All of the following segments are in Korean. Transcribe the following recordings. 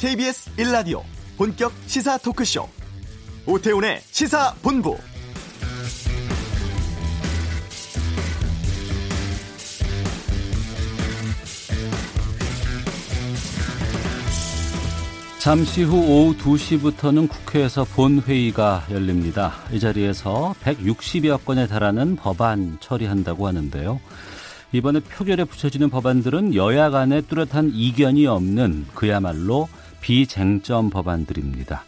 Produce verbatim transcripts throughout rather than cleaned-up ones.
케이비에스 일 라디오 본격 시사 토크쇼 오태훈의 시사본부. 잠시 후 오후 두 시부터는 국회에서 본회의가 열립니다. 이 자리에서 백육십여 건에 달하는 법안 처리한다고 하는데요. 이번에 표결에 붙여지는 법안들은 여야 간에 뚜렷한 이견이 없는 그야말로 비쟁점 법안들입니다.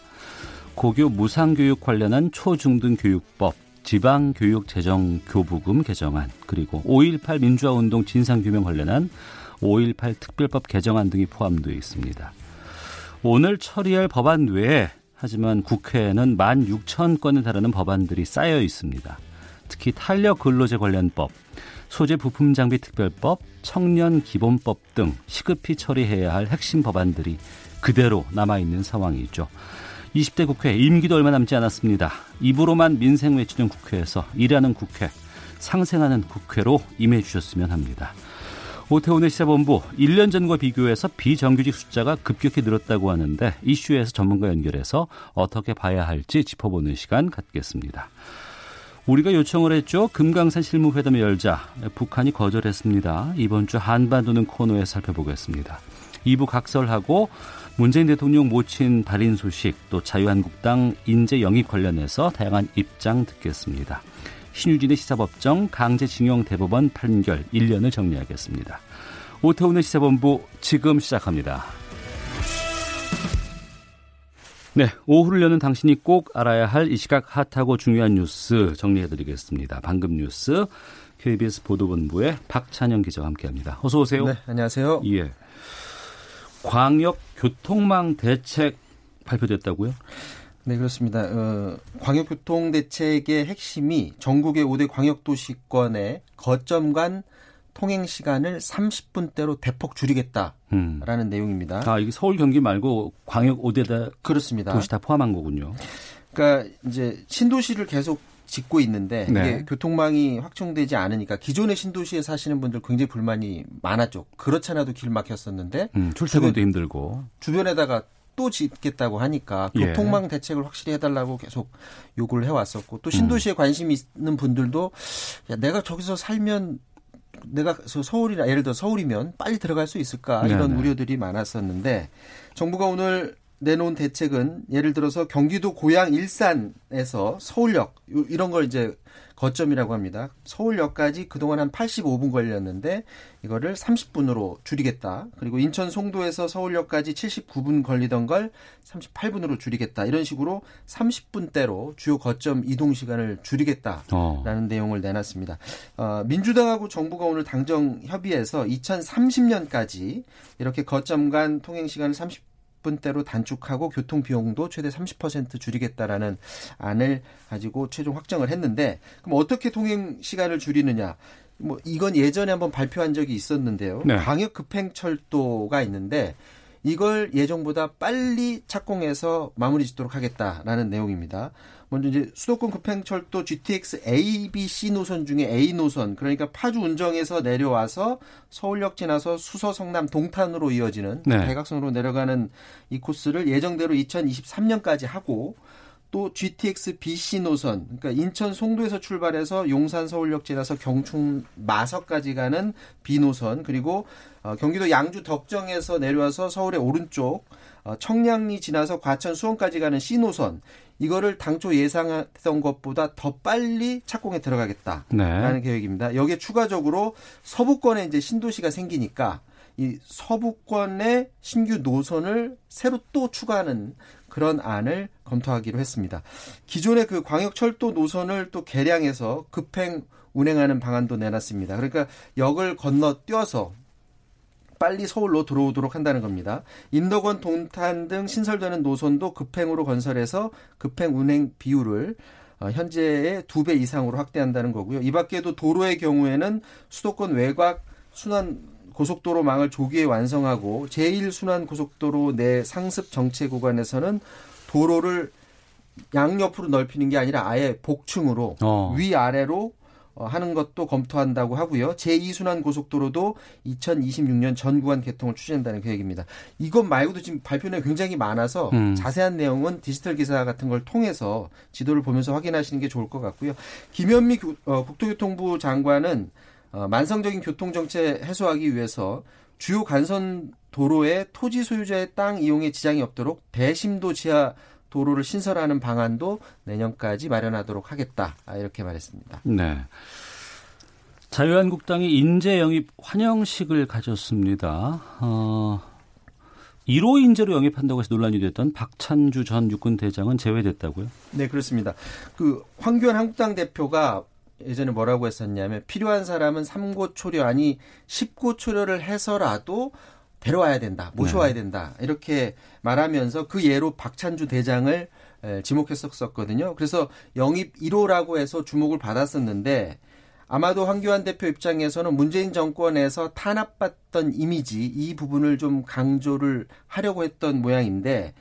고교 무상교육 관련한 초중등교육법, 지방교육재정교부금 개정안, 그리고 오일팔 민주화운동 진상규명 관련한 오일팔 특별법 개정안 등이 포함되어 있습니다. 오늘 처리할 법안 외에 하지만 국회에는 만 육천 건에 달하는 법안들이 쌓여 있습니다. 특히 탄력근로제 관련법, 소재부품장비특별법, 청년기본법 등 시급히 처리해야 할 핵심 법안들이 그대로 남아있는 상황이죠. 이십 대 국회 임기도 얼마 남지 않았습니다. 입으로만 민생 외치는 국회에서 일하는 국회, 상생하는 국회로 임해주셨으면 합니다. 오태훈의 시사본부, 일 년 전과 비교해서 비정규직 숫자가 급격히 늘었다고 하는데 이슈에서 전문가 연결해서 어떻게 봐야 할지 짚어보는 시간 갖겠습니다. 우리가 요청을 했죠. 금강산 실무회담을 열자 북한이 거절했습니다. 이번 주 한반도는 코너에 살펴보겠습니다. 이 부 각설하고 문재인 대통령 모친 달인 소식, 또 자유한국당 인재 영입 관련해서 다양한 입장 듣겠습니다. 신유진의 시사법정, 강제징용 대법원 판결 일 년을 정리하겠습니다. 오태훈의 시사본부 지금 시작합니다. 네, 오후를 여는 당신이 꼭 알아야 할 이 시각 핫하고 중요한 뉴스 정리해드리겠습니다. 방금 뉴스 케이비에스 보도본부의 박찬영 기자와 함께합니다. 어서 오세요. 네, 안녕하세요. 예. 광역교통망 대책 발표됐다고요? 네, 그렇습니다. 어, 광역교통 대책의 핵심이 전국의 오 대 광역도시권의 거점 간 통행시간을 삼십 분대로 대폭 줄이겠다라는 음. 내용입니다. 아, 이게 서울, 경기 말고 광역 오 대 다, 그렇습니다. 도시 다 포함한 거군요. 그러니까 이제 신도시를 계속 짓고 있는데 이게 네. 교통망이 확충되지 않으니까 기존의 신도시에 사시는 분들 굉장히 불만이 많았죠. 그렇잖아도 길 막혔었는데. 음, 출퇴근도 주변, 힘들고. 주변에다가 또 짓겠다고 하니까 교통망 예. 대책을 확실히 해달라고 계속 요구를 해왔었고 또 신도시에 음. 관심이 있는 분들도 야, 내가 저기서 살면 내가 서울이나 예를 들어 서울이면 빨리 들어갈 수 있을까 이런 네네. 우려들이 많았었는데 정부가 오늘 내놓은 대책은 예를 들어서 경기도 고양 일산에서 서울역 이런 걸 이제 거점이라고 합니다. 서울역까지 그동안 한 팔십오 분 걸렸는데 이거를 삼십 분으로 줄이겠다. 그리고 인천 송도에서 서울역까지 칠십구 분 걸리던 걸 삼십팔 분으로 줄이겠다. 이런 식으로 삼십 분대로 주요 거점 이동 시간을 줄이겠다라는 어. 내용을 내놨습니다. 어, 민주당하고 정부가 오늘 당정 협의해서 이천삼십 년까지 이렇게 거점 간 통행 시간을 삼십 분 분대로 단축하고 교통 비용도 최대 삼십 퍼센트 줄이겠다라는 안을 가지고 최종 확정을 했는데 그럼 어떻게 통행 시간을 줄이느냐? 뭐 이건 예전에 한번 발표한 적이 있었는데요. 네. 광역 급행철도가 있는데 이걸 예정보다 빨리 착공해서 마무리 짓도록 하겠다라는 내용입니다. 먼저 이제 수도권 급행철도 지티엑스 A, B, C 노선 중에 A 노선 그러니까 파주 운정에서 내려와서 서울역 지나서 수서 성남 동탄으로 이어지는 네. 대각선으로 내려가는 이 코스를 예정대로 이천이십삼 년까지 하고 또 지티엑스 B, C 노선 그러니까 인천 송도에서 출발해서 용산 서울역 지나서 경충 마석까지 가는 B 노선 그리고 어, 경기도 양주 덕정에서 내려와서 서울의 오른쪽 어, 청량리 지나서 과천 수원까지 가는 C 노선 이거를 당초 예상했던 것보다 더 빨리 착공에 들어가겠다라는 네. 계획입니다. 여기에 추가적으로 서부권에 이제 신도시가 생기니까 이 서부권의 신규 노선을 새로 또 추가하는 그런 안을 검토하기로 했습니다. 기존의 그 광역철도 노선을 또 개량해서 급행 운행하는 방안도 내놨습니다. 그러니까 역을 건너뛰어서 빨리 서울로 들어오도록 한다는 겁니다. 인덕원, 동탄 등 신설되는 노선도 급행으로 건설해서 급행 운행 비율을 현재의 두 배 이상으로 확대한다는 거고요. 이 밖에도 도로의 경우에는 수도권 외곽 순환 고속도로망을 조기에 완성하고 제일 순환고속도로 내 상습 정체 구간에서는 도로를 양옆으로 넓히는 게 아니라 아예 복층으로 어. 위아래로 하는 것도 검토한다고 하고요. 제이 순환 고속도로도 이천이십육 년 전 구간 개통을 추진한다는 계획입니다. 이것 말고도 지금 발표는 굉장히 많아서 음. 자세한 내용은 디지털 기사 같은 걸 통해서 지도를 보면서 확인하시는 게 좋을 것 같고요. 김현미 국토교통부 장관은 만성적인 교통정체 해소하기 위해서 주요 간선 도로에 토지 소유자의 땅 이용에 지장이 없도록 대심도 지하 도로를 신설하는 방안도 내년까지 마련하도록 하겠다. 이렇게 말했습니다. 네. 자유한국당이 인재 영입 환영식을 가졌습니다. 어, 일 호 인재로 영입한다고 해서 논란이 됐던 박찬주 전 육군 대장은 제외됐다고요? 네, 그렇습니다. 그 황교안 한국당 대표가 예전에 뭐라고 했었냐면 필요한 사람은 삼 고 초려 아니 십 고 초려를 해서라도 데려와야 된다. 모셔와야 된다. 이렇게 말하면서 그 예로 박찬주 대장을 지목했었거든요. 그래서 영입 일 호라고 해서 주목을 받았었는데 아마도 황교안 대표 입장에서는 문재인 정권에서 탄압받던 이미지 이 부분을 좀 강조를 하려고 했던 모양인데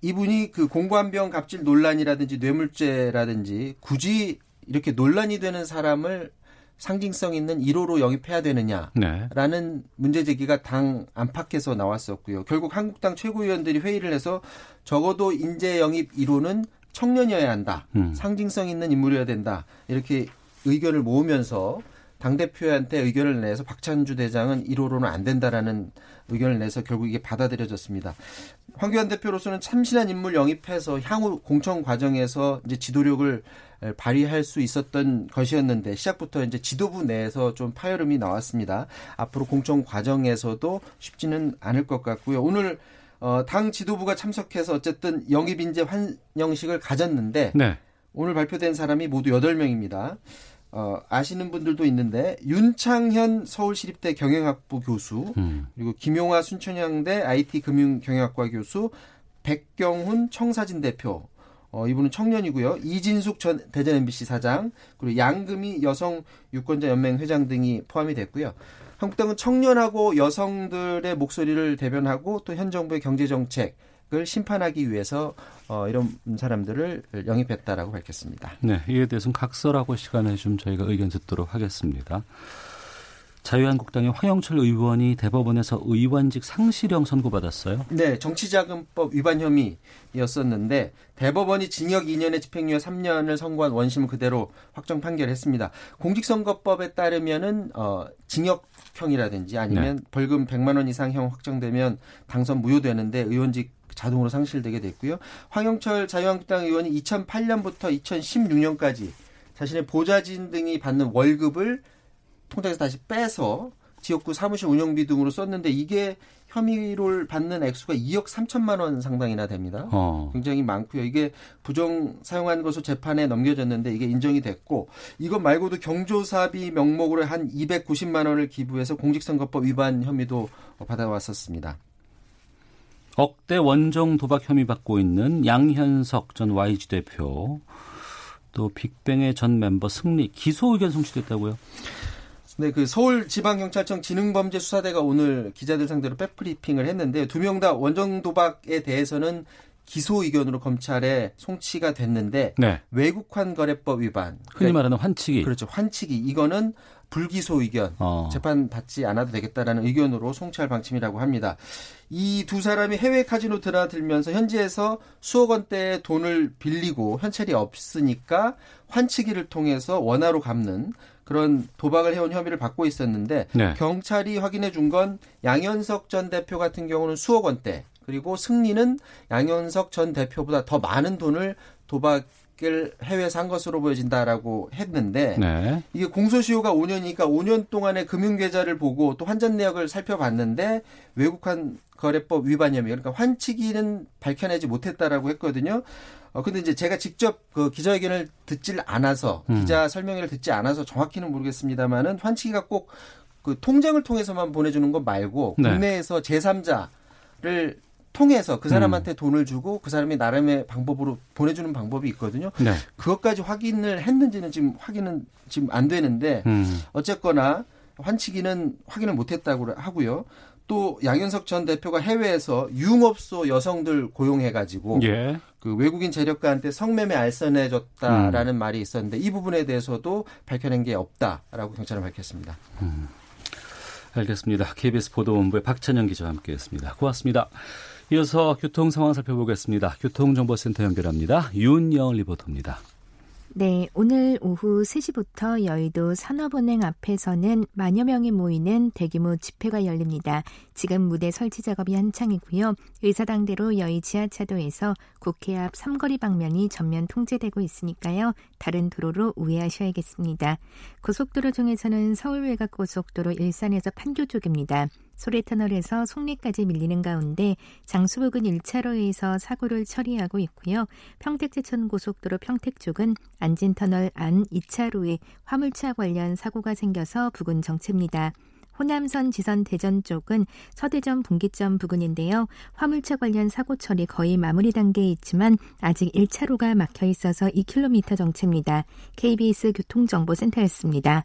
이분이 그 공관병 갑질 논란이라든지 뇌물죄라든지 굳이 이렇게 논란이 되는 사람을 상징성 있는 일 호로 영입해야 되느냐라는 네. 문제 제기가 당 안팎에서 나왔었고요. 결국 한국당 최고위원들이 회의를 해서 적어도 인재 영입 일 호는 청년이어야 한다. 음. 상징성 있는 인물이어야 된다. 이렇게 의견을 모으면서 당대표한테 의견을 내서 박찬주 대장은 일 호로는 안 된다라는 의견을 내서 결국 이게 받아들여졌습니다. 황교안 대표로서는 참신한 인물 영입해서 향후 공천 과정에서 이제 지도력을 발휘할 수 있었던 것이었는데 시작부터 이제 지도부 내에서 좀 파열음이 나왔습니다. 앞으로 공천 과정에서도 쉽지는 않을 것 같고요. 오늘 어, 당 지도부가 참석해서 어쨌든 영입 인재 환영식을 가졌는데 네. 오늘 발표된 사람이 모두 여덟 명입니다. 어, 아시는 분들도 있는데 윤창현 서울시립대 경영학부 교수 음. 그리고 김용화 순천향대 아이티 금융경영학과 교수 백경훈 청사진 대표 어, 이분은 청년이고요. 이진숙 전 대전 엠비씨 사장 그리고 양금희 여성 유권자 연맹 회장 등이 포함이 됐고요. 한국당은 청년하고 여성들의 목소리를 대변하고 또 현 정부의 경제정책 심판하기 위해서 어, 이런 사람들을 영입했다라고 밝혔습니다. 네, 이에 대해서는 각설하고 시간에 좀 저희가 의견 듣도록 하겠습니다. 자유한국당의 황영철 의원이 대법원에서 의원직 상실형 선고받았어요. 네, 정치자금법 위반 혐의였었는데 대법원이 징역 이 년에 집행유예 삼 년을 선고한 원심을 그대로 확정 판결했습니다. 공직선거법에 따르면은 어, 징역형이라든지 아니면 네. 벌금 백만 원 이상형 확정되면 당선 무효되는데 의원직 자동으로 상실되게 됐고요. 황영철 자유한국당 의원이 이천팔 년부터 이천십육 년까지 자신의 보좌진 등이 받는 월급을 통장에서 다시 빼서 지역구 사무실 운영비 등으로 썼는데 이게 혐의를 받는 액수가 이억 삼천만 원 상당이나 됩니다. 어. 굉장히 많고요. 이게 부정 사용한 것으로 재판에 넘겨졌는데 이게 인정이 됐고 이것 말고도 경조사비 명목으로 한 이백구십만 원을 기부해서 공직선거법 위반 혐의도 받아왔었습니다. 억대 원정 도박 혐의 받고 있는 양현석 전 와이지 대표 또 빅뱅의 전 멤버 승리 기소 의견 송치됐다고요? 네, 그 서울지방경찰청 지능범죄수사대가 오늘 기자들 상대로 백브리핑을 했는데 두 명 다 원정 도박에 대해서는 기소 의견으로 검찰에 송치가 됐는데 네. 외국환 거래법 위반 그러니까, 흔히 말하는 환치기 그렇죠. 환치기 이거는 불기소 의견 어. 재판 받지 않아도 되겠다라는 의견으로 송치할 방침이라고 합니다. 이 두 사람이 해외 카지노 드나들면서 현지에서 수억 원대의 돈을 빌리고 현찰이 없으니까 환치기를 통해서 원화로 갚는 그런 도박을 해온 혐의를 받고 있었는데 네. 경찰이 확인해 준 건 양현석 전 대표 같은 경우는 수억 원대 그리고 승리는 양현석 전 대표보다 더 많은 돈을 도박을 해외에서 한 것으로 보여진다라고 했는데 네. 이게 공소시효가 오 년이니까 오 년 동안의 금융계좌를 보고 또 환전 내역을 살펴봤는데 외국환 거래법 위반 혐의 그러니까 환치기는 밝혀내지 못했다라고 했거든요. 어, 근데 이제 제가 직접 그 기자회견을 듣질 않아서, 음. 기자 설명회를 듣지 않아서 정확히는 모르겠습니다만은 환치기가 꼭 그 통장을 통해서만 보내주는 것 말고, 네. 국내에서 제삼자를 통해서 그 사람한테 음. 돈을 주고 그 사람이 나름의 방법으로 보내주는 방법이 있거든요. 네. 그것까지 확인을 했는지는 지금 확인은 지금 안 되는데, 음. 어쨌거나 환치기는 확인을 못했다고 하고요. 또 양현석 전 대표가 해외에서 유흥업소 여성들 고용해가지고 예. 그 외국인 재력가한테 성매매 알선해줬다라는 음. 말이 있었는데 이 부분에 대해서도 밝혀낸 게 없다라고 경찰은 밝혔습니다. 음. 알겠습니다. 케이비에스 보도본부의 박찬영 기자와 함께했습니다. 고맙습니다. 이어서 교통 상황 살펴보겠습니다. 교통정보센터 연결합니다. 윤여은 리포터입니다. 네, 오늘 오후 세 시부터 여의도 산업은행 앞에서는 만여 명이 모이는 대규모 집회가 열립니다. 지금 무대 설치 작업이 한창이고요. 의사당대로 여의 지하차도에서 국회 앞 삼거리 방면이 전면 통제되고 있으니까요. 다른 도로로 우회하셔야겠습니다. 고속도로 중에서는 서울 외곽 고속도로 일산에서 판교 쪽입니다. 소래터널에서 속리까지 밀리는 가운데 장수부근 일 차로에서 사고를 처리하고 있고요. 평택제천고속도로 평택 쪽은 안진터널 안 이 차로에 화물차 관련 사고가 생겨서 부근 정체입니다. 호남선 지선 대전 쪽은 서대전 분기점 부근인데요. 화물차 관련 사고 처리 거의 마무리 단계에 있지만 아직 일 차로가 막혀 있어서 이 킬로미터 정체입니다. 케이비에스 교통정보센터였습니다.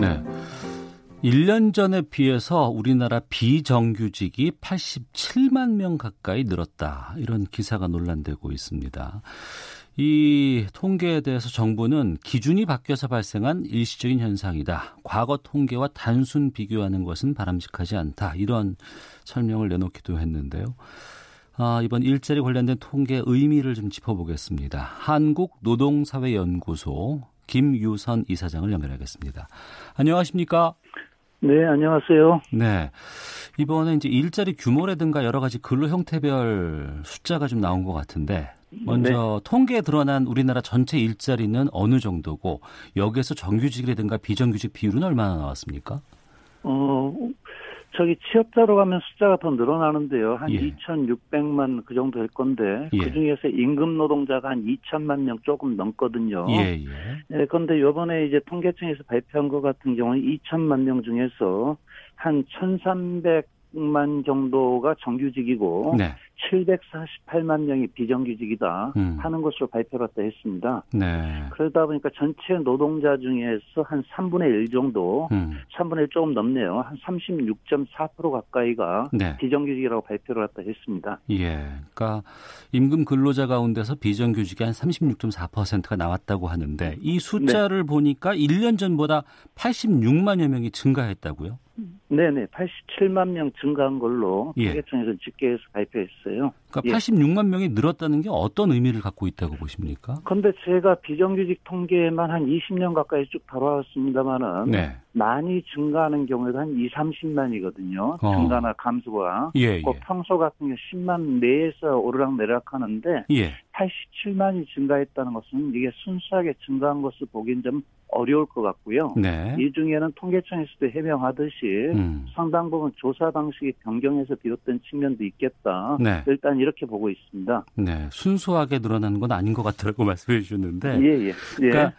네. 일 년 전에 비해서 우리나라 비정규직이 팔십칠만 명 가까이 늘었다. 이런 기사가 논란되고 있습니다. 이 통계에 대해서 정부는 기준이 바뀌어서 발생한 일시적인 현상이다. 과거 통계와 단순 비교하는 것은 바람직하지 않다. 이런 설명을 내놓기도 했는데요. 아, 이번 일자리 관련된 통계 의미를 좀 짚어보겠습니다. 한국노동사회연구소 김유선 이사장을 연결하겠습니다. 안녕하십니까? 네, 안녕하세요. 네. 이번에 이제 일자리 규모라든가 여러 가지 근로 형태별 숫자가 좀 나온 것 같은데, 먼저 네. 통계에 드러난 우리나라 전체 일자리는 어느 정도고, 여기에서 정규직이라든가 비정규직 비율은 얼마나 나왔습니까? 어, 저기 취업자로 가면 숫자가 더 늘어나는데요. 한 예. 이천육백만 그 정도 될 건데 예. 그중에서 임금 노동자가 한 이천만 명 조금 넘거든요. 예, 예. 예, 그런데 이번에 이제 통계청에서 발표한 것 같은 경우는 이천만 명 중에서 한 천삼백만 정도가 정규직이고 네. 칠백사십팔만 명이 비정규직이다 음. 하는 것으로 발표가 됐습니다. 네. 그러다 보니까 전체 노동자 중에서 한 삼분의 일 정도, 음. 삼분의 일 조금 넘네요. 한 삼십육 점 사 퍼센트 가까이가 네. 비정규직이라고 발표를 갖다 했습니다. 예, 그러니까 임금 근로자 가운데서 비정규직이 한 삼십육 점 사 퍼센트가 나왔다고 하는데 이 숫자를 네. 보니까 일 년 전보다 팔십육만여 명이 증가했다고요? 네네, 팔십칠만 명 증가한 걸로 통계청에서 예. 집계해서 발표했어요. 그러니까 예. 팔십육만 명이 늘었다는 게 어떤 의미를 갖고 있다고 보십니까? 그런데 제가 비정규직 통계만 한 이십 년 가까이 쭉 다뤄왔습니다만은 네. 많이 증가하는 경우에도 한 이삼십만이거든요. 어. 증가나 감소가. 예, 예. 평소 같은 경우 십만 내에서 오르락 내리락하는데 예. 팔십칠만이 증가했다는 것은 이게 순수하게 증가한 것을 보기엔 좀 어려울 것 같고요. 네. 이 중에는 통계청에서도 해명하듯이 음. 상당 부분 조사 방식이 변경해서 비롯된 측면도 있겠다. 네. 일단 이렇게 보고 있습니다. 네, 순수하게 늘어나는 건 아닌 것 같다고 말씀해 주셨는데. 예, 예. 그러니까 예.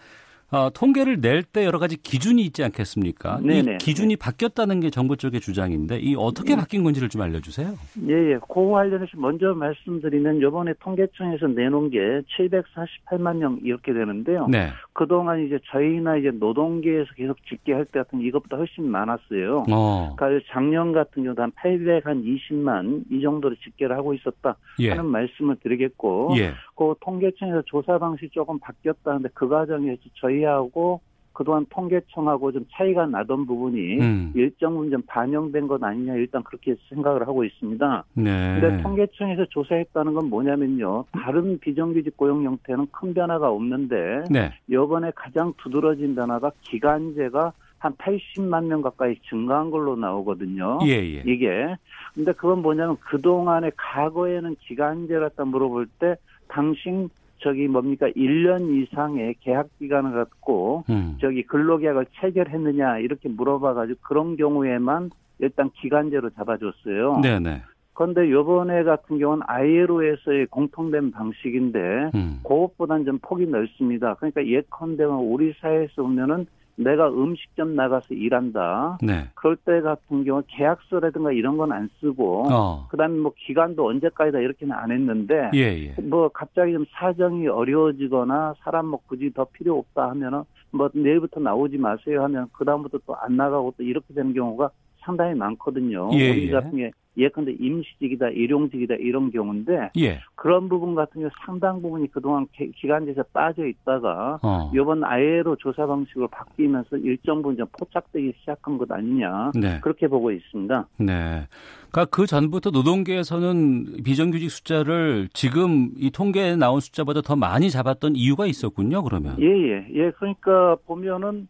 어, 통계를 낼 때 여러 가지 기준이 있지 않겠습니까? 네네. 이 기준이 네. 바뀌었다는 게 정부 쪽의 주장인데 이 어떻게 예. 바뀐 건지를 좀 알려주세요. 예, 예. 그 관련해서 먼저 말씀드리면 이번에 통계청에서 내놓은 게 칠백사십팔만 명 이렇게 되는데요. 네. 그동안 이제 저희나 이제 노동계에서 계속 집계할 때 같은 이것보다 훨씬 많았어요. 어. 그러니까 작년 같은 경우도 한 팔백이십만 이 정도로 집계를 하고 있었다 예. 하는 말씀을 드리겠고 예. 그 통계청에서 조사 방식이 조금 바뀌었다는데 그 과정에서 저희하고 그동안 통계청하고 좀 차이가 나던 부분이 음. 일정 부분 좀 반영된 것 아니냐 일단 그렇게 생각을 하고 있습니다. 네. 근데 통계청에서 조사했다는 건 뭐냐면요. 다른 비정규직 고용 형태는 큰 변화가 없는데 네. 이번에 가장 두드러진 변화가 기간제가 한 팔십만 명 가까이 증가한 걸로 나오거든요. 예, 예. 이게. 근데 그건 뭐냐면 그동안에 과거에는 기간제를 갖다 물어볼 때 당신 저기 뭡니까 일 년 이상의 계약 기간을 갖고 음. 저기 근로계약을 체결했느냐 이렇게 물어봐가지고 그런 경우에만 일단 기간제로 잡아줬어요. 네네. 그런데 요번에 같은 경우는 아이엘오에서의 공통된 방식인데 음. 그것보다는 좀 폭이 넓습니다. 그러니까 예컨대 우리 사회에서 보면은 내가 음식점 나가서 일한다. 네. 그럴 때 같은 경우 계약서라든가 이런 건 안 쓰고, 어. 그다음에 뭐 기간도 언제까지다 이렇게는 안 했는데, 예, 예. 뭐 갑자기 좀 사정이 어려워지거나 사람 뭐 굳이 더 필요 없다 하면은 뭐 내일부터 나오지 마세요 하면 그 다음부터 또 안 나가고 또 이렇게 되는 경우가 상당히 많거든요. 예, 우리 같은 게 예컨대 임시직이다, 일용직이다 이런 경우인데 예. 그런 부분 같은 경우 상당 부분이 그동안 기간제에서 빠져 있다가 어. 이번 아이엘오 조사 방식으로 바뀌면서 일정 부분 좀 포착되기 시작한 것 아니냐 네. 그렇게 보고 있습니다. 네, 그러니까 그 전부터 노동계에서는 비정규직 숫자를 지금 이 통계에 나온 숫자보다 더 많이 잡았던 이유가 있었군요. 그러면 예예 예. 예. 그러니까 보면은.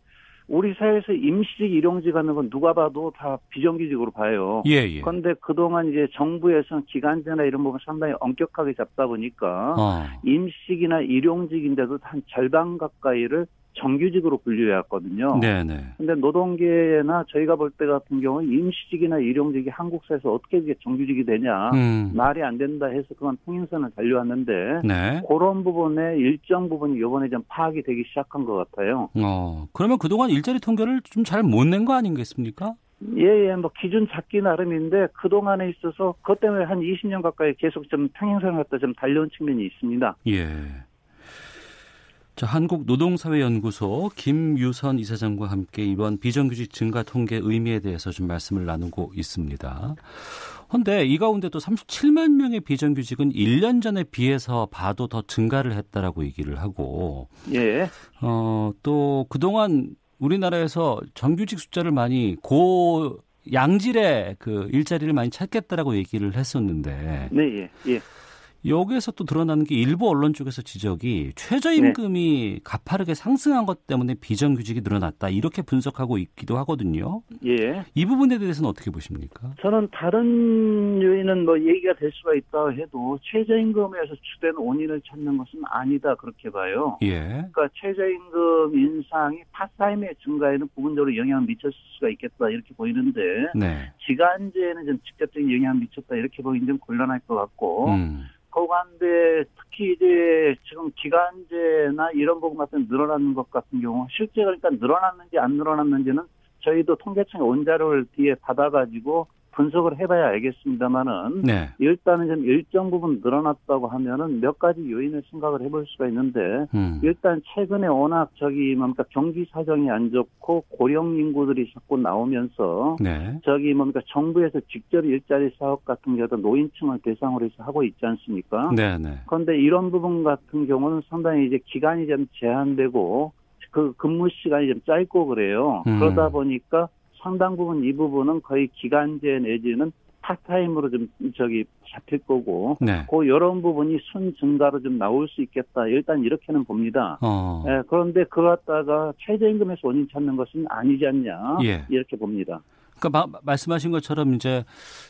우리 사회에서 임시직, 일용직 하는 건 누가 봐도 다 비정규직으로 봐요. 예, 예. 그런데 그동안 이제 정부에서는 기간제나 이런 부분 상당히 엄격하게 잡다 보니까 어. 임시직이나 일용직인데도 한 절반 가까이를 정규직으로 분류해왔거든요. 네네. 근데 노동계나 저희가 볼 때 같은 경우 임시직이나 일용직이 한국 사회에서 어떻게 이게 정규직이 되냐 음. 말이 안 된다 해서 그건 통행선을 달려왔는데 네. 그런 부분에 일정 부분이 이번에 좀 파악이 되기 시작한 것 같아요. 어 그러면 그동안 일자리 통계를 좀 잘 못 낸 거 아니겠습니까? 예, 예, 뭐, 기준 잡기 나름인데, 그동안에 있어서, 그것 때문에 한 이십 년 가까이 계속 좀 평행선을 갖다 좀 달려온 측면이 있습니다. 예. 자, 한국노동사회연구소 김유선 이사장과 함께 이번 비정규직 증가 통계 의미에 대해서 좀 말씀을 나누고 있습니다. 그런데 이 가운데 또 삼십칠만 명의 비정규직은 일 년 전에 비해서 봐도 더 증가를 했다라고 얘기를 하고 예. 어, 또 그동안 우리나라에서 정규직 숫자를 많이 고 양질의 그 일자리를 많이 찾겠다라고 얘기를 했었는데 네, 예, 예. 여기에서 또 드러나는 게 일부 언론 쪽에서 지적이 최저임금이 네. 가파르게 상승한 것 때문에 비정규직이 늘어났다 이렇게 분석하고 있기도 하거든요. 예. 이 부분에 대해서는 어떻게 보십니까? 저는 다른 요인은 뭐 얘기가 될 수가 있다고 해도 최저임금에서 주된 원인을 찾는 것은 아니다 그렇게 봐요. 예. 그러니까 최저임금 인상이 팟타임의 증가에는 부분적으로 영향을 미쳤을 수가 있겠다 이렇게 보이는데 네. 기간제에는 좀 직접적인 영향을 미쳤다 이렇게 보기는 좀 곤란할 것 같고 음. 고관대 특히 이제 지금 기간제나 이런 부분 같은 늘어나는 것 같은 경우 실제 그러니까 늘어났는지 안 늘어났는지는 저희도 통계청의 원자료를 뒤에 받아가지고 분석을 해봐야 알겠습니다만은 네. 일단은 좀 일정 부분 늘어났다고 하면은 몇 가지 요인을 생각을 해볼 수가 있는데 음. 일단 최근에 워낙 저기 뭡니까 경기 사정이 안 좋고 고령 인구들이 자꾸 나오면서 네. 저기 뭡니까 정부에서 직접 일자리 사업 같은 경우도 노인층을 대상으로 해서 하고 있지 않습니까? 네, 네. 그런데 이런 부분 같은 경우는 상당히 이제 기간이 좀 제한되고 그 근무 시간이 좀 짧고 그래요. 음. 그러다 보니까 상당 부분 이 부분은 거의 기간제 내지는 파타임으로 좀 저기 잡힐 거고, 네. 그 이런 부분이 순 증가로 좀 나올 수 있겠다. 일단 이렇게는 봅니다. 어. 예, 그런데 그걸 갖다가 최저임금에서 원인 찾는 것은 아니지 않냐 예. 이렇게 봅니다. 그러니까 마, 말씀하신 것처럼 이제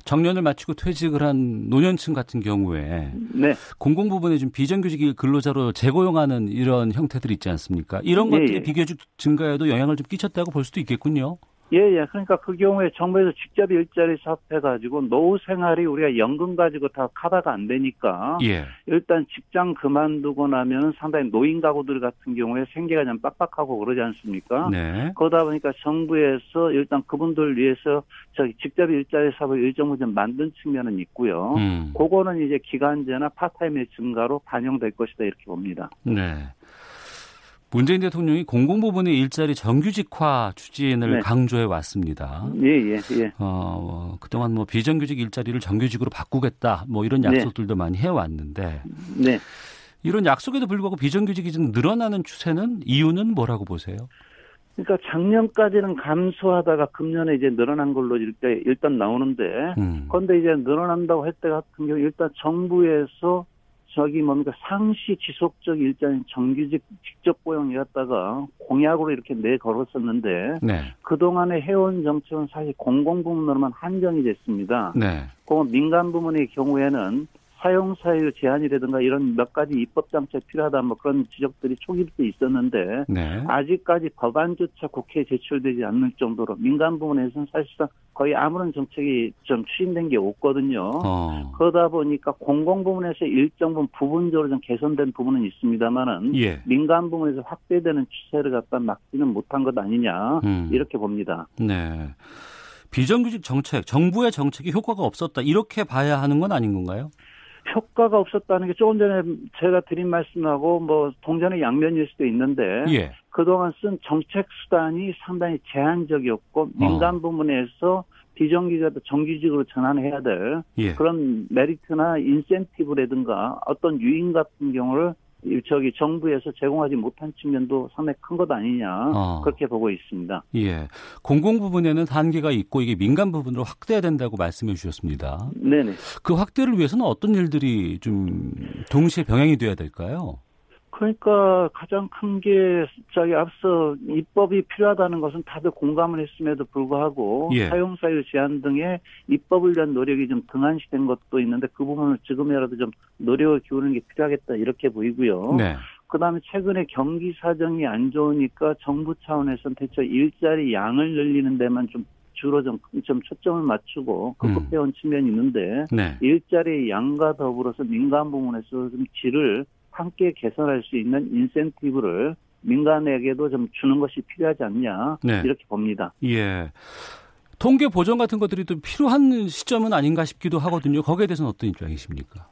정년을 마치고 퇴직을 한 노년층 같은 경우에 네. 공공 부분에 좀 비정규직 근로자로 재고용하는 이런 형태들 있지 않습니까? 이런 것들이 예. 비교적 증가에도 영향을 좀 끼쳤다고 볼 수도 있겠군요. 예, 예. 그러니까 그 경우에 정부에서 직접 일자리 사업해가지고 노후 생활이 우리가 연금 가지고 다 커버가 안 되니까. 예. 일단 직장 그만두고 나면 상당히 노인 가구들 같은 경우에 생계가 좀 빡빡하고 그러지 않습니까? 네. 그러다 보니까 정부에서 일단 그분들을 위해서 저기 직접 일자리 사업을 일정 부분 만든 측면은 있고요. 음. 그거는 이제 기간제나 파타임의 증가로 반영될 것이다 이렇게 봅니다. 네. 문재인 대통령이 공공 부분의 일자리 정규직화 추진을 네. 강조해 왔습니다. 예, 예, 예. 어, 그동안 뭐 비정규직 일자리를 정규직으로 바꾸겠다, 뭐 이런 약속들도 네. 많이 해왔는데, 네. 이런 약속에도 불구하고 비정규직이 좀 늘어나는 추세는 이유는 뭐라고 보세요? 그러니까 작년까지는 감소하다가 금년에 이제 늘어난 걸로 일단, 일단 나오는데, 음. 그런데 이제 늘어난다고 할 때 같은 경우 일단 정부에서 저기 뭡니까 상시 지속적 일자리 정규직 직접 고용이었다가 공약으로 이렇게 내걸었었는데 네. 그동안의 해온 정책은 사실 공공부문으로만 한정이 됐습니다. 네. 그 민간부문의 경우에는 사용사유 제한이라든가 이런 몇 가지 입법 장치가 필요하다 뭐 그런 지적들이 초기부터 있었는데 네. 아직까지 법안조차 국회에 제출되지 않는 정도로 민간 부문에서는 사실상 거의 아무런 정책이 좀 추진된 게 없거든요. 어. 그러다 보니까 공공 부문에서 일정 부분 부분적으로 좀 개선된 부분은 있습니다만은 예. 민간 부문에서 확대되는 추세를 갖다 막지는 못한 것 아니냐 음. 이렇게 봅니다. 네. 비정규직 정책, 정부의 정책이 효과가 없었다 이렇게 봐야 하는 건 아닌 건가요? 효과가 없었다는 게 조금 전에 제가 드린 말씀하고 뭐 동전의 양면일 수도 있는데 예. 그동안 쓴 정책 수단이 상당히 제한적이었고 민간 부문에서 비정규직에서 정규직으로 전환해야 될 예. 그런 메리트나 인센티브라든가 어떤 유인 같은 경우를 저기 정부에서 제공하지 못한 측면도 상당히 큰 것 아니냐 어. 그렇게 보고 있습니다. 예, 공공 부분에는 한계가 있고 이게 민간 부분으로 확대해야 된다고 말씀해 주셨습니다. 네네. 그 확대를 위해서는 어떤 일들이 좀 동시에 병행이 돼야 될까요? 그러니까 가장 큰 게 저기 앞서 입법이 필요하다는 것은 다들 공감을 했음에도 불구하고 예. 사용사유 제한 등의 입법을 위한 노력이 좀 등한시된 것도 있는데 그 부분을 지금이라도 좀 노력을 기울이는 게 필요하겠다 이렇게 보이고요. 네. 그다음에 최근에 경기 사정이 안 좋으니까 정부 차원에서는 대체 일자리 양을 늘리는 데만 좀 주로 좀, 좀 초점을 맞추고 급급해온 음. 측면이 있는데 네. 일자리 양과 더불어서 민간 부문에서 좀 질을 함께 개선할 수 있는 인센티브를 민간에게도 좀 주는 것이 필요하지 않냐 네. 이렇게 봅니다. 예, 통계 보정 같은 것들이 또 필요한 시점은 아닌가 싶기도 하거든요. 거기에 대해서는 어떤 입장이십니까?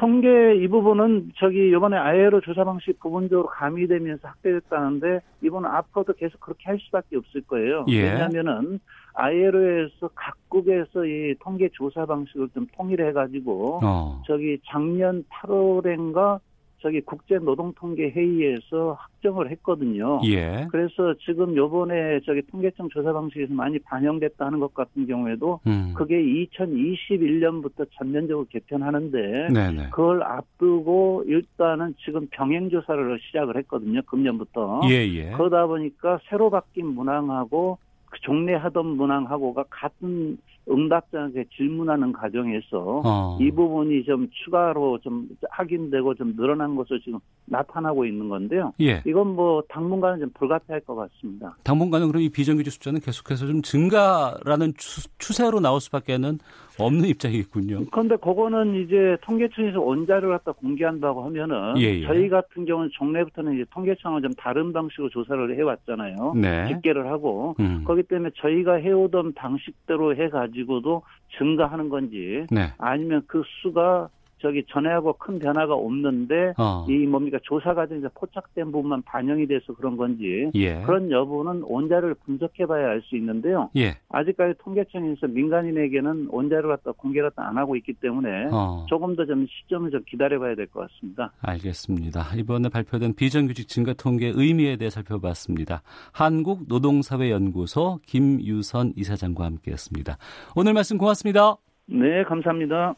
통계 이 부분은 저기 이번에 아예로 조사 방식 부분적으로 가미되면서 확대됐다는데 이번은 앞으로도 계속 그렇게 할 수밖에 없을 거예요. 예. 왜냐하면은 아예로에서 각국에서 이 통계 조사 방식을 좀 통일해가지고 어. 저기 작년 팔월엔가 저기 국제노동통계회의에서 확정을 했거든요. 예. 그래서 지금 요번에 저기 통계청 조사 방식에서 많이 반영됐다 하는 것 같은 경우에도 음. 그게 이천이십일년부터 전면적으로 개편하는데 네네. 그걸 앞두고 일단은 지금 병행조사를 시작을 했거든요. 금년부터. 예예. 그러다 보니까 새로 바뀐 문항하고 그 종래 하던 문항하고가 같은 응답자에게 질문하는 과정에서 어. 이 부분이 좀 추가로 좀 확인되고 좀 늘어난 것으로 지금 나타나고 있는 건데요. 예. 이건 뭐 당분간은 좀 불가피할 것 같습니다. 당분간은 그럼 이 비정규직 숫자는 계속해서 좀 증가라는 추, 추세로 나올 수밖에는 없는 입장이겠군요. 그런데 그거는 이제 통계청에서 원자료를 갖다 공개한다고 하면은 예예. 저희 같은 경우는 종래부터는 이제 통계청은 좀 다른 방식으로 조사를 해왔잖아요. 네. 집계를 하고 음. 거기 때문에 저희가 해오던 방식대로 해가 지고도 증가하는 건지 네. 아니면 그 수가 저기 전에하고 큰 변화가 없는데 어. 이 뭡니까 조사 과정에서 포착된 부분만 반영이 돼서 그런 건지 예. 그런 여부는 원자를 분석해봐야 알 수 있는데요. 예. 아직까지 통계청에서 민간인에게는 원자를 갖다 공개를 안 하고 있기 때문에 어. 조금 더 좀 시점을 좀 기다려봐야 될 것 같습니다. 알겠습니다. 이번에 발표된 비정규직 증가 통계 의미에 대해 살펴봤습니다. 한국노동사회연구소 김유선 이사장과 함께했습니다. 오늘 말씀 고맙습니다. 네, 감사합니다.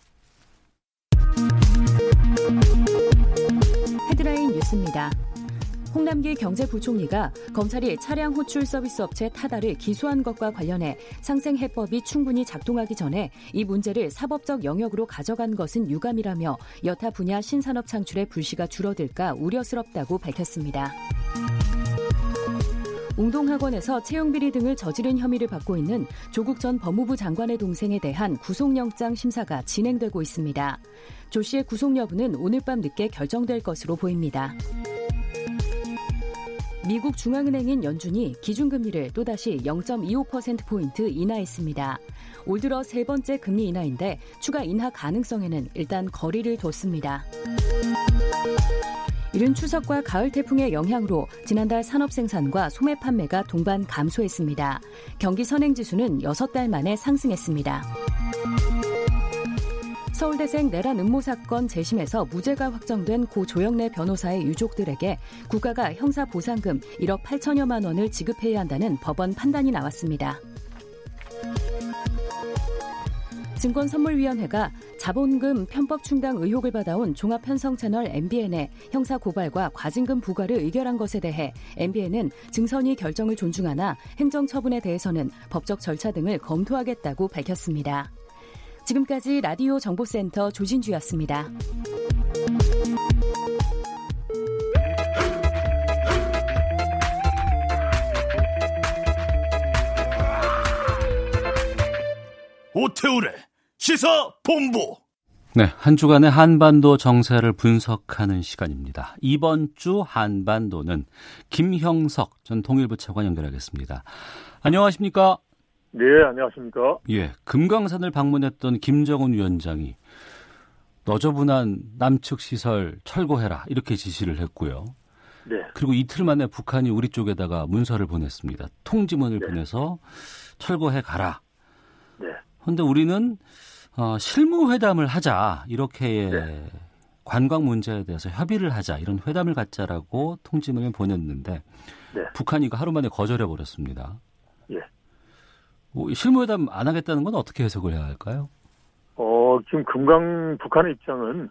헤드라인 뉴스입니다. 홍남기 경제부총리가 검찰이 차량 호출 서비스 업체 타다를 기소한 것과 관련해 상생 해법이 충분히 작동하기 전에 이 문제를 사법적 영역으로 가져간 것은 유감이라며 여타 분야 신산업 창출의 불씨가 줄어들까 우려스럽다고 밝혔습니다. 웅동학원에서 채용비리 등을 저지른 혐의를 받고 있는 조국 전 법무부 장관의 동생에 대한 구속영장 심사가 진행되고 있습니다. 조 씨의 구속 여부는 오늘 밤 늦게 결정될 것으로 보입니다. 미국 중앙은행인 연준이 기준금리를 또다시 영점이오 퍼센트포인트 인하했습니다. 올 들어 세 번째 금리 인하인데 추가 인하 가능성에는 일단 거리를 뒀습니다. 이른 추석과 가을 태풍의 영향으로 지난달 산업 생산과 소매 판매가 동반 감소했습니다. 경기 선행지수는 여섯 달 만에 상승했습니다. 서울대생 내란 음모 사건 재심에서 무죄가 확정된 고 조영래 변호사의 유족들에게 국가가 형사보상금 일억 팔천여만 원을 지급해야 한다는 법원 판단이 나왔습니다. 증권선물위원회가 자본금 편법 충당 의혹을 받아온 종합편성채널 엠비엔의 형사고발과 과징금 부과를 의결한 것에 대해 엠비엔은 증선이 결정을 존중하나 행정처분에 대해서는 법적 절차 등을 검토하겠다고 밝혔습니다. 지금까지 라디오 정보센터 조진주였습니다. 오태우래 시사본부. 네, 한 주간의 한반도 정세를 분석하는 시간입니다. 이번 주 한반도는 김형석 전 통일부 차관 연결하겠습니다. 안녕하십니까? 네, 안녕하십니까? 예, 금강산을 방문했던 김정은 위원장이 너저분한 남측 시설 철거해라 이렇게 지시를 했고요. 네. 그리고 이틀 만에 북한이 우리 쪽에다가 문서를 보냈습니다. 통지문을 네. 보내서 철거해 가라. 네. 그런데 우리는 어, 실무회담을 하자, 이렇게 네. 관광 문제에 대해서 협의를 하자, 이런 회담을 갖자라고 통지문을 보냈는데 네. 북한이 이거 하루 만에 거절해버렸습니다. 예. 뭐, 실무회담 안 하겠다는 건 어떻게 해석을 해야 할까요? 어, 지금 금강, 북한의 입장은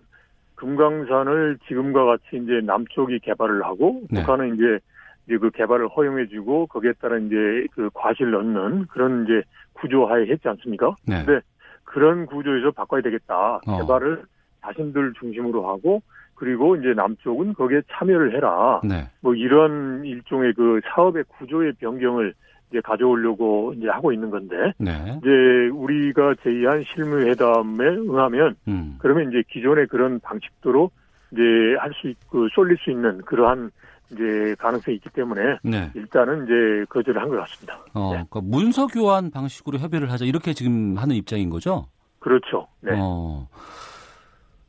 금강산을 지금과 같이 이제 남쪽이 개발을 하고 네. 북한은 이제 그 개발을 허용해주고 거기에 따라 이제 그 과실을 얻는 그런 이제 구조하에 했지 않습니까? 네. 근데 그런 구조에서 바꿔야 되겠다. 어. 개발을 자신들 중심으로 하고 그리고 이제 남쪽은 거기에 참여를 해라. 네. 뭐 이런 일종의 그 사업의 구조의 변경을 이제 가져오려고 이제 하고 있는 건데 네. 이제 우리가 제의한 실무회담에 응하면 음. 그러면 이제 기존의 그런 방식대로 이제 할 수 있고 쏠릴 수 있는 그러한 이제 가능성이 있기 때문에 네. 일단은 이제 거절을 한 것 같습니다. 어, 네. 그러니까 문서 교환 방식으로 협의를 하자 이렇게 지금 하는 입장인 거죠? 그렇죠. 네. 어,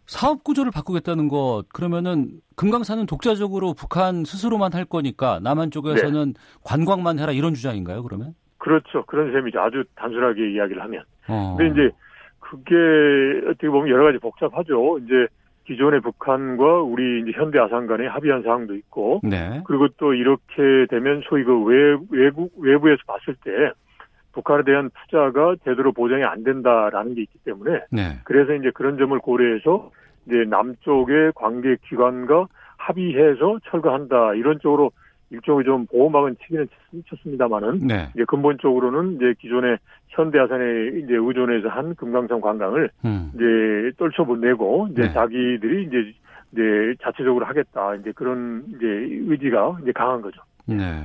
사업 구조를 바꾸겠다는 것 그러면은 금강산은 독자적으로 북한 스스로만 할 거니까 남한 쪽에서는 네. 관광만 해라 이런 주장인가요? 그러면? 그렇죠. 그런 셈이죠. 아주 단순하게 이야기를 하면. 어. 근데 이제 그게 어떻게 보면 여러 가지 복잡하죠. 이제. 기존의 북한과 우리 이제 현대아산 간의 합의한 사항도 있고, 네. 그리고 또 이렇게 되면 소위 그 외, 외부, 외부에서 봤을 때 북한에 대한 투자가 제대로 보장이 안 된다라는 게 있기 때문에, 네. 그래서 이제 그런 점을 고려해서 이제 남쪽의 관계 기관과 합의해서 철거한다 이런 쪽으로 일종의 좀 보호막은 치기는 쳤습니다만은, 네. 이제 근본적으로는 이제 기존의 현대아산에 이제 의존해서 한 금강산 관광을 음. 이제 떨쳐보내고 이제 네. 자기들이 이제 이제 자체적으로 하겠다 이제 그런 이제 의지가 이제 강한 거죠. 네.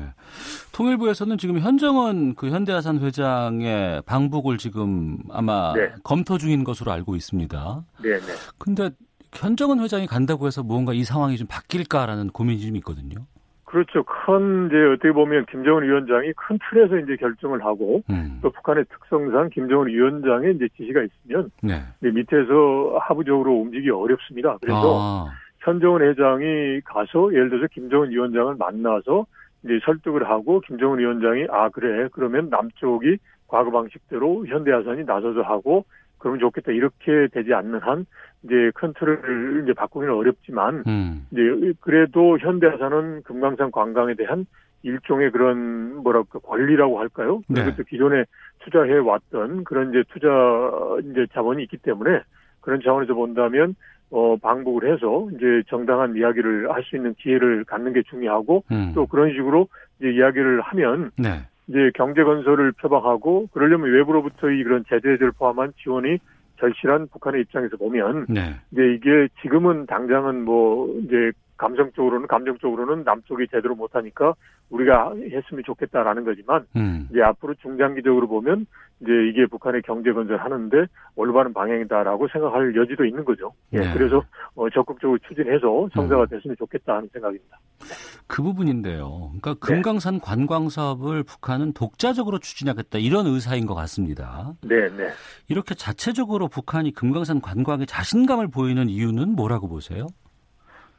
통일부에서는 지금 현정은 그 현대아산 회장의 방북을 지금 아마 네. 검토 중인 것으로 알고 있습니다. 네. 네. 근데 현정은 회장이 간다고 해서 뭔가 이 상황이 좀 바뀔까라는 고민이 좀 있거든요. 그렇죠. 큰, 이제, 어떻게 보면, 김정은 위원장이 큰 틀에서 이제 결정을 하고, 음. 또 북한의 특성상 김정은 위원장의 이제 지시가 있으면, 네. 이제 밑에서 하부적으로 움직이기 어렵습니다. 그래서, 아. 현정은 회장이 가서, 예를 들어서 김정은 위원장을 만나서, 이제 설득을 하고, 김정은 위원장이, 아, 그래. 그러면 남쪽이 과거 방식대로 현대아산이 나서서 하고, 그러면 좋겠다. 이렇게 되지 않는 한, 이제 큰 틀을 이제 바꾸기는 어렵지만, 음. 이제 그래도 현대아산은 금강산 관광에 대한 일종의 그런 뭐랄까 권리라고 할까요? 네. 그리고 또 기존에 투자해 왔던 그런 이제 투자 이제 자본이 있기 때문에 그런 차원에서 본다면 어 방북을 해서 이제 정당한 이야기를 할 수 있는 기회를 갖는 게 중요하고 음. 또 그런 식으로 이제 이야기를 하면. 네. 이제 경제 건설을 표방하고 그러려면 외부로부터의 그런 제재를 포함한 지원이 절실한 북한의 입장에서 보면 네. 이제 이게 지금은 당장은 뭐 이제 감성적으로는 감정적으로는 남쪽이 제대로 못하니까 우리가 했으면 좋겠다라는 거지만 음. 이제 앞으로 중장기적으로 보면 이제 이게 북한의 경제 건설하는데 올바른 방향이다라고 생각할 여지도 있는 거죠. 예, 네. 그래서 어, 적극적으로 추진해서 성사가 음. 됐으면 좋겠다 하는 생각입니다. 그 부분인데요. 그러니까 금강산 네. 관광 사업을 북한은 독자적으로 추진하겠다 이런 의사인 것 같습니다. 네, 네. 이렇게 자체적으로 북한이 금강산 관광에 자신감을 보이는 이유는 뭐라고 보세요?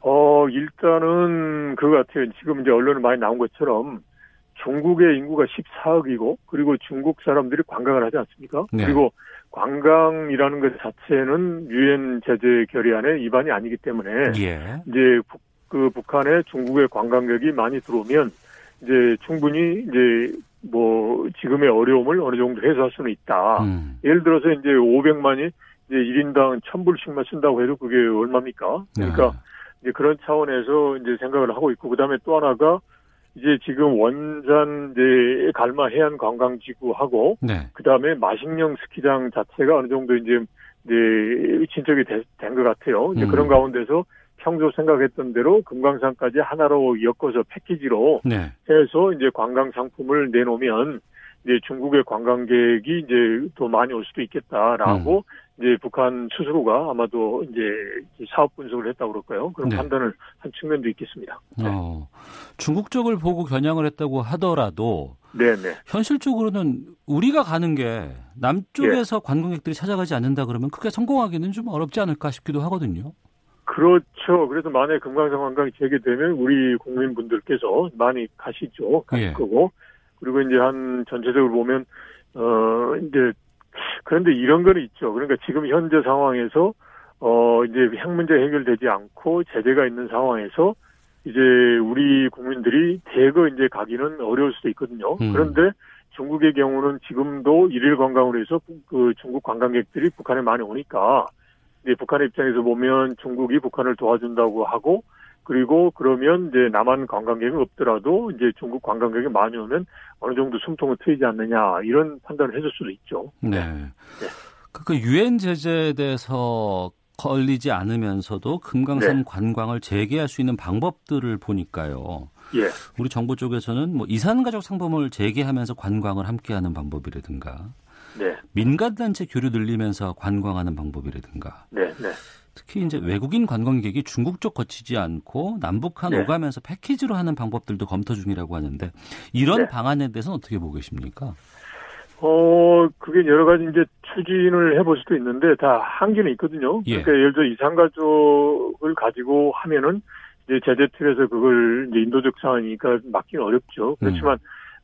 어, 일단은 그거 같아요. 지금 이제 언론에 많이 나온 것처럼 중국의 인구가 십사억이고 그리고 중국 사람들이 관광을 하지 않습니까? 네. 그리고 관광이라는 것 자체는 유엔 제재 결의안의 위반이 아니기 때문에 예. 이제 북, 그 북한에 중국의 관광객이 많이 들어오면 이제 충분히 이제 뭐 지금의 어려움을 어느 정도 해소할 수는 있다. 음. 예를 들어서 이제 오백만이 이제 일 인당 천 불씩만 쓴다고 해도 그게 얼마입니까? 그러니까 네. 이제 그런 차원에서 이제 생각을 하고 있고, 그 다음에 또 하나가 이제 지금 원산대의 갈마 해안 관광지구하고 네. 그다음에 마식령 스키장 자체가 어느 정도 이제 이제 진척이 된 것 같아요. 이제 음. 그런 가운데서 평소 생각했던 대로 금강산까지 하나로 엮어서 패키지로 네. 해서 이제 관광 상품을 내놓으면 이제 중국의 관광객이 이제 더 많이 올 수도 있겠다라고 음. 이제 북한 스스로가 아마도 이제 사업 분석을 했다고 그럴까요? 그런 네. 판단을 한 측면도 있겠습니다. 네. 어, 중국 쪽을 보고 겨냥을 했다고 하더라도 네네. 현실적으로는 우리가 가는 게 남쪽에서 네. 관광객들이 찾아가지 않는다 그러면 크게 성공하기는 좀 어렵지 않을까 싶기도 하거든요. 그렇죠. 그래서 만약에 금강산 관광이 재개되면 우리 국민분들께서 많이 가시죠. 가실 예. 거고. 그리고 이제 한 전체적으로 보면, 어, 이제, 그런데 이런 건 있죠. 그러니까 지금 현재 상황에서, 어, 이제 핵 문제 해결되지 않고 제재가 있는 상황에서 이제 우리 국민들이 대거 이제 가기는 어려울 수도 있거든요. 음. 그런데 중국의 경우는 지금도 일일 관광으로 해서 그 중국 관광객들이 북한에 많이 오니까 이제 북한의 입장에서 보면 중국이 북한을 도와준다고 하고 그리고 그러면 이제 남한 관광객이 없더라도 이제 중국 관광객이 많이 오면 어느 정도 숨통을 트이지 않느냐 이런 판단을 해줄 수도 있죠. 네. 네. 그 유엔 제재에 대해서 걸리지 않으면서도 금강산 네. 관광을 재개할 수 있는 방법들을 보니까요. 예. 우리 정부 쪽에서는 뭐 이산가족 상품을 재개하면서 관광을 함께하는 방법이라든가. 네. 민간단체 교류 늘리면서 관광하는 방법이라든가. 네, 네. 특히 이제 외국인 관광객이 중국 쪽 거치지 않고 남북한 네. 오가면서 패키지로 하는 방법들도 검토 중이라고 하는데 이런 네. 방안에 대해서는 어떻게 보고 계십니까? 어, 그게 여러 가지 이제 추진을 해볼 수도 있는데 다 한계는 있거든요. 예. 그러니까 예를 들어 이산가족을 가지고 하면은 이제 제재 틀에서 그걸 이제 인도적 사안이니까 막기는 어렵죠. 그렇지만 음.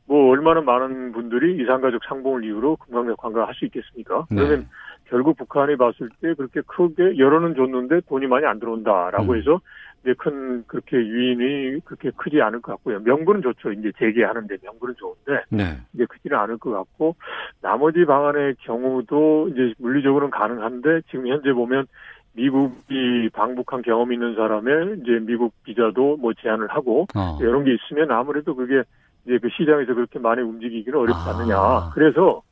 뭐 얼마나 많은 분들이 이산가족 상봉을 이유로 금강산 관광을 할 수 있겠습니까? 네. 그러면 결국 북한이 봤을 때 그렇게 크게 여론은 줬는데 돈이 많이 안 들어온다라고 음. 해서 이제 큰 그렇게 유인이 그렇게 크지 않을 것 같고요. 명분은 좋죠. 이제 재개하는데 명분은 좋은데 네. 이제 크지는 않을 것 같고 나머지 방안의 경우도 이제 물리적으로는 가능한데 지금 현재 보면 미국이 방북한 경험이 있는 사람의 이제 미국 비자도 뭐 제한을 하고 어. 이런 게 있으면 아무래도 그게 이제 그 시장에서 그렇게 많이 움직이기는 어렵지 않느냐. 아. 그래서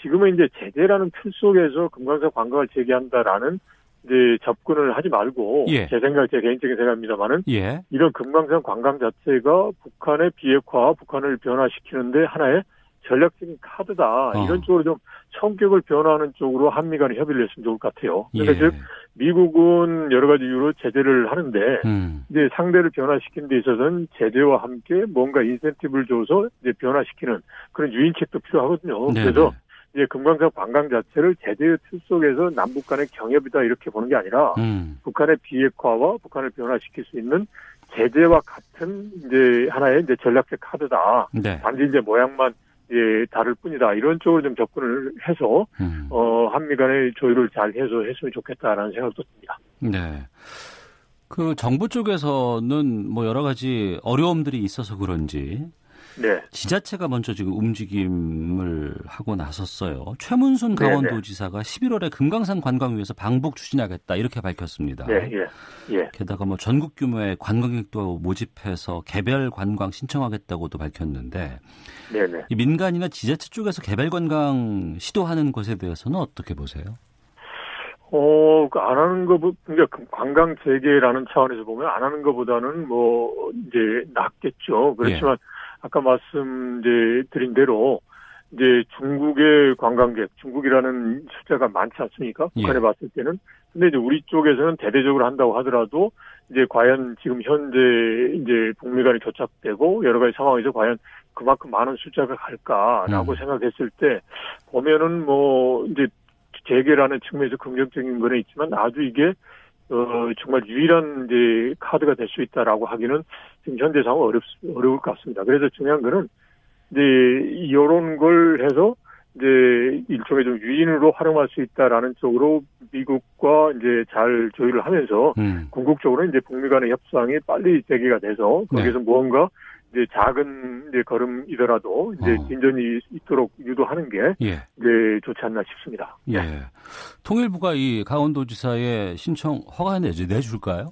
지금은 이제 제재라는 틀 속에서 금강산 관광을 재개한다라는 이제 접근을 하지 말고 예. 제 생각, 제 개인적인 생각입니다만은 예. 이런 금강산 관광 자체가 북한의 비핵화, 북한을 변화시키는데 하나의 전략적인 카드다. 어. 이런 쪽으로 좀 성격을 변화하는 쪽으로 한미 간에 협의를 했으면 좋을 것 같아요. 그러니까 예. 즉 미국은 여러 가지 이유로 제재를 하는데 음. 이제 상대를 변화시키는 데 있어서는 제재와 함께 뭔가 인센티브를 줘서 이제 변화시키는 그런 유인책도 필요하거든요. 네네. 그래서 이제 금강산 관광 자체를 제재의 틀 속에서 남북 간의 경협이다 이렇게 보는 게 아니라 음. 북한의 비핵화와 북한을 변화시킬 수 있는 제재와 같은 이제 하나의 이제 전략적 카드다. 네. 단지 이제 모양만 예, 다를 뿐이다. 이런 쪽으로 좀 접근을 해서, 음. 어, 한미 간의 조율을 잘 해서 했으면 좋겠다라는 생각도 듭니다. 네. 그 정부 쪽에서는 뭐 여러 가지 어려움들이 있어서 그런지. 네. 지자체가 먼저 지금 움직임을 하고 나섰어요. 최문순 강원도지사가 십일월에 금강산 관광 위해서 방북 추진하겠다 이렇게 밝혔습니다. 네, 예, 예. 게다가 뭐 전국 규모의 관광객도 모집해서 개별 관광 신청하겠다고도 밝혔는데 네, 네. 이 민간이나 지자체 쪽에서 개별 관광 시도하는 것에 대해서는 어떻게 보세요? 어, 그 안 하는 거, 그러니까 관광 재개라는 차원에서 보면 안 하는 것보다는 뭐 이제 낫겠죠. 그렇지만 예. 아까 말씀 이제 드린 대로 이제 중국의 관광객, 중국이라는 숫자가 많지 않습니까? 북한에 예. 봤을 때는. 근데 이제 우리 쪽에서는 대대적으로 한다고 하더라도 이제 과연 지금 현재 이제 북미 간이 교착되고 여러 가지 상황에서 과연 그만큼 많은 숫자가 갈까라고 음. 생각했을 때 보면은 뭐 이제 재개라는 측면에서 긍정적인 건 있지만 아주 이게 어, 정말 유일한 이제 카드가 될 수 있다라고 하기는 지금 현재 상황 어렵, 어려울 것 같습니다. 그래서 중요한 거는 이제 이런 걸 해서 이제 일종의 좀 유인으로 활용할 수 있다라는 쪽으로 미국과 이제 잘 조율을 하면서 음. 궁극적으로 이제 북미 간의 협상이 빨리 재개가 돼서 거기에서 네. 무언가 이제 작은 이제 걸음이더라도 이제 어. 진전이 있도록 유도하는 게 예. 이제 좋지 않나 싶습니다. 예. 예. 통일부가 이 강원도지사의 신청 허가 내지 내줄까요?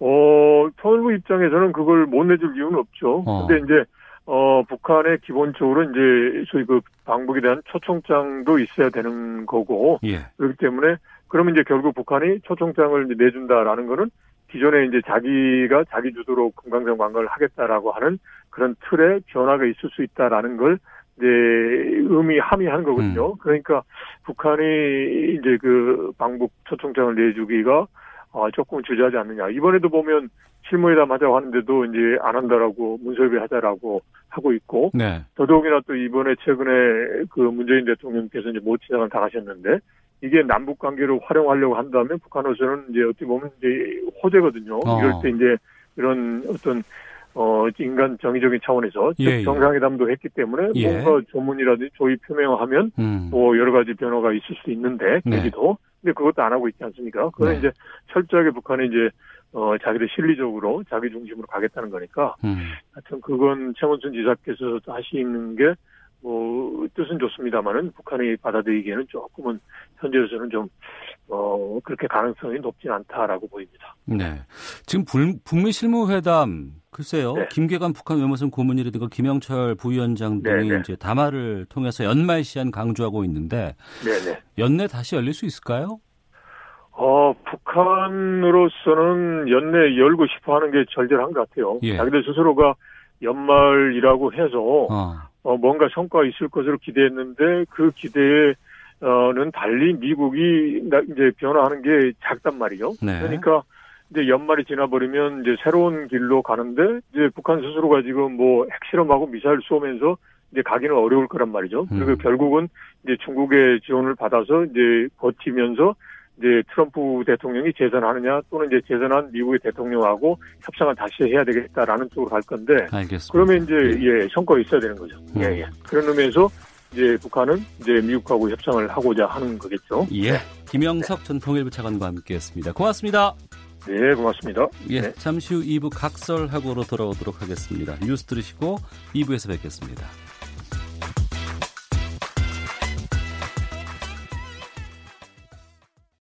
어, 서울부 입장에 저는 그걸 못 내줄 이유는 없죠. 어. 근데 이제, 어, 북한의 기본적으로 이제, 소위 그 방북에 대한 초청장도 있어야 되는 거고. 예. 그렇기 때문에, 그러면 이제 결국 북한이 초청장을 이제 내준다라는 거는 기존에 이제 자기가 자기 주도로 금강산 관광을 하겠다라고 하는 그런 틀에 변화가 있을 수 있다라는 걸 이제 의미, 함의한 거거든요. 음. 그러니까 북한이 이제 그 방북 초청장을 내주기가 아, 조금 주저하지 않느냐. 이번에도 보면 실무회담 하자고 하는데도 이제 안 한다라고 문서협의 하자라고 하고 있고. 네. 더더욱이나 또 이번에 최근에 그 문재인 대통령께서 이제 모친상을 당하셨는데 이게 남북 관계로 활용하려고 한다면 북한으로서는 이제 어떻게 보면 이제 호재거든요. 어. 이럴 때 이제 이런 어떤 어 인간 정의적인 차원에서 예, 정상회담도 예. 했기 때문에 예. 뭔가 조문이라든지 조의 표명하면 음. 뭐 여러 가지 변화가 있을 수 있는데 네. 여기도 근데 그것도 안 하고 있지 않습니까? 그건 네. 이제 철저하게 북한이 이제 어 자기들 실리적으로 자기 중심으로 가겠다는 거니까 음. 하여튼 그건 최문순 지사께서 하시는 게 뭐 뜻은 좋습니다만은 북한이 받아들이기에는 조금은 현재로서는 좀 어 그렇게 가능성이 높진 않다라고 보입니다. 네, 지금 불, 북미 실무회담 글쎄요 네. 김계관 북한 외무성 고문이라든가 김영철 부위원장 등이 네, 네. 이제 담화를 통해서 연말 시한 강조하고 있는데 네, 네. 연내 다시 열릴 수 있을까요? 어 북한으로서는 연내 열고 싶어하는 게 절절한 것 같아요. 예. 자기들 스스로가 연말이라고 해서. 어. 어, 뭔가 성과가 있을 것으로 기대했는데 그 기대에는 달리 미국이 이제 변화하는 게 작단 말이죠. 네. 그러니까 이제 연말이 지나버리면 이제 새로운 길로 가는데 이제 북한 스스로가 지금 뭐 핵실험하고 미사일 쏘면서 이제 가기는 어려울 거란 말이죠. 그리고 음. 결국은 이제 중국의 지원을 받아서 이제 버티면서 이제 트럼프 대통령이 재선하느냐 또는 이제 재선한 미국의 대통령하고 협상을 다시 해야 되겠다라는 쪽으로 갈 건데. 알겠습니다. 그러면 이제 예, 예 성과가 있어야 되는 거죠. 음. 예, 예. 그런 의미에서 이제 북한은 이제 미국하고 협상을 하고자 하는 거겠죠. 예. 김영석 네. 전 통일부 차관과 함께했습니다. 고맙습니다. 예, 고맙습니다. 예, 네. 잠시 후 이 부 각설하고로 돌아오도록 하겠습니다. 뉴스 들으시고 이 부에서 뵙겠습니다.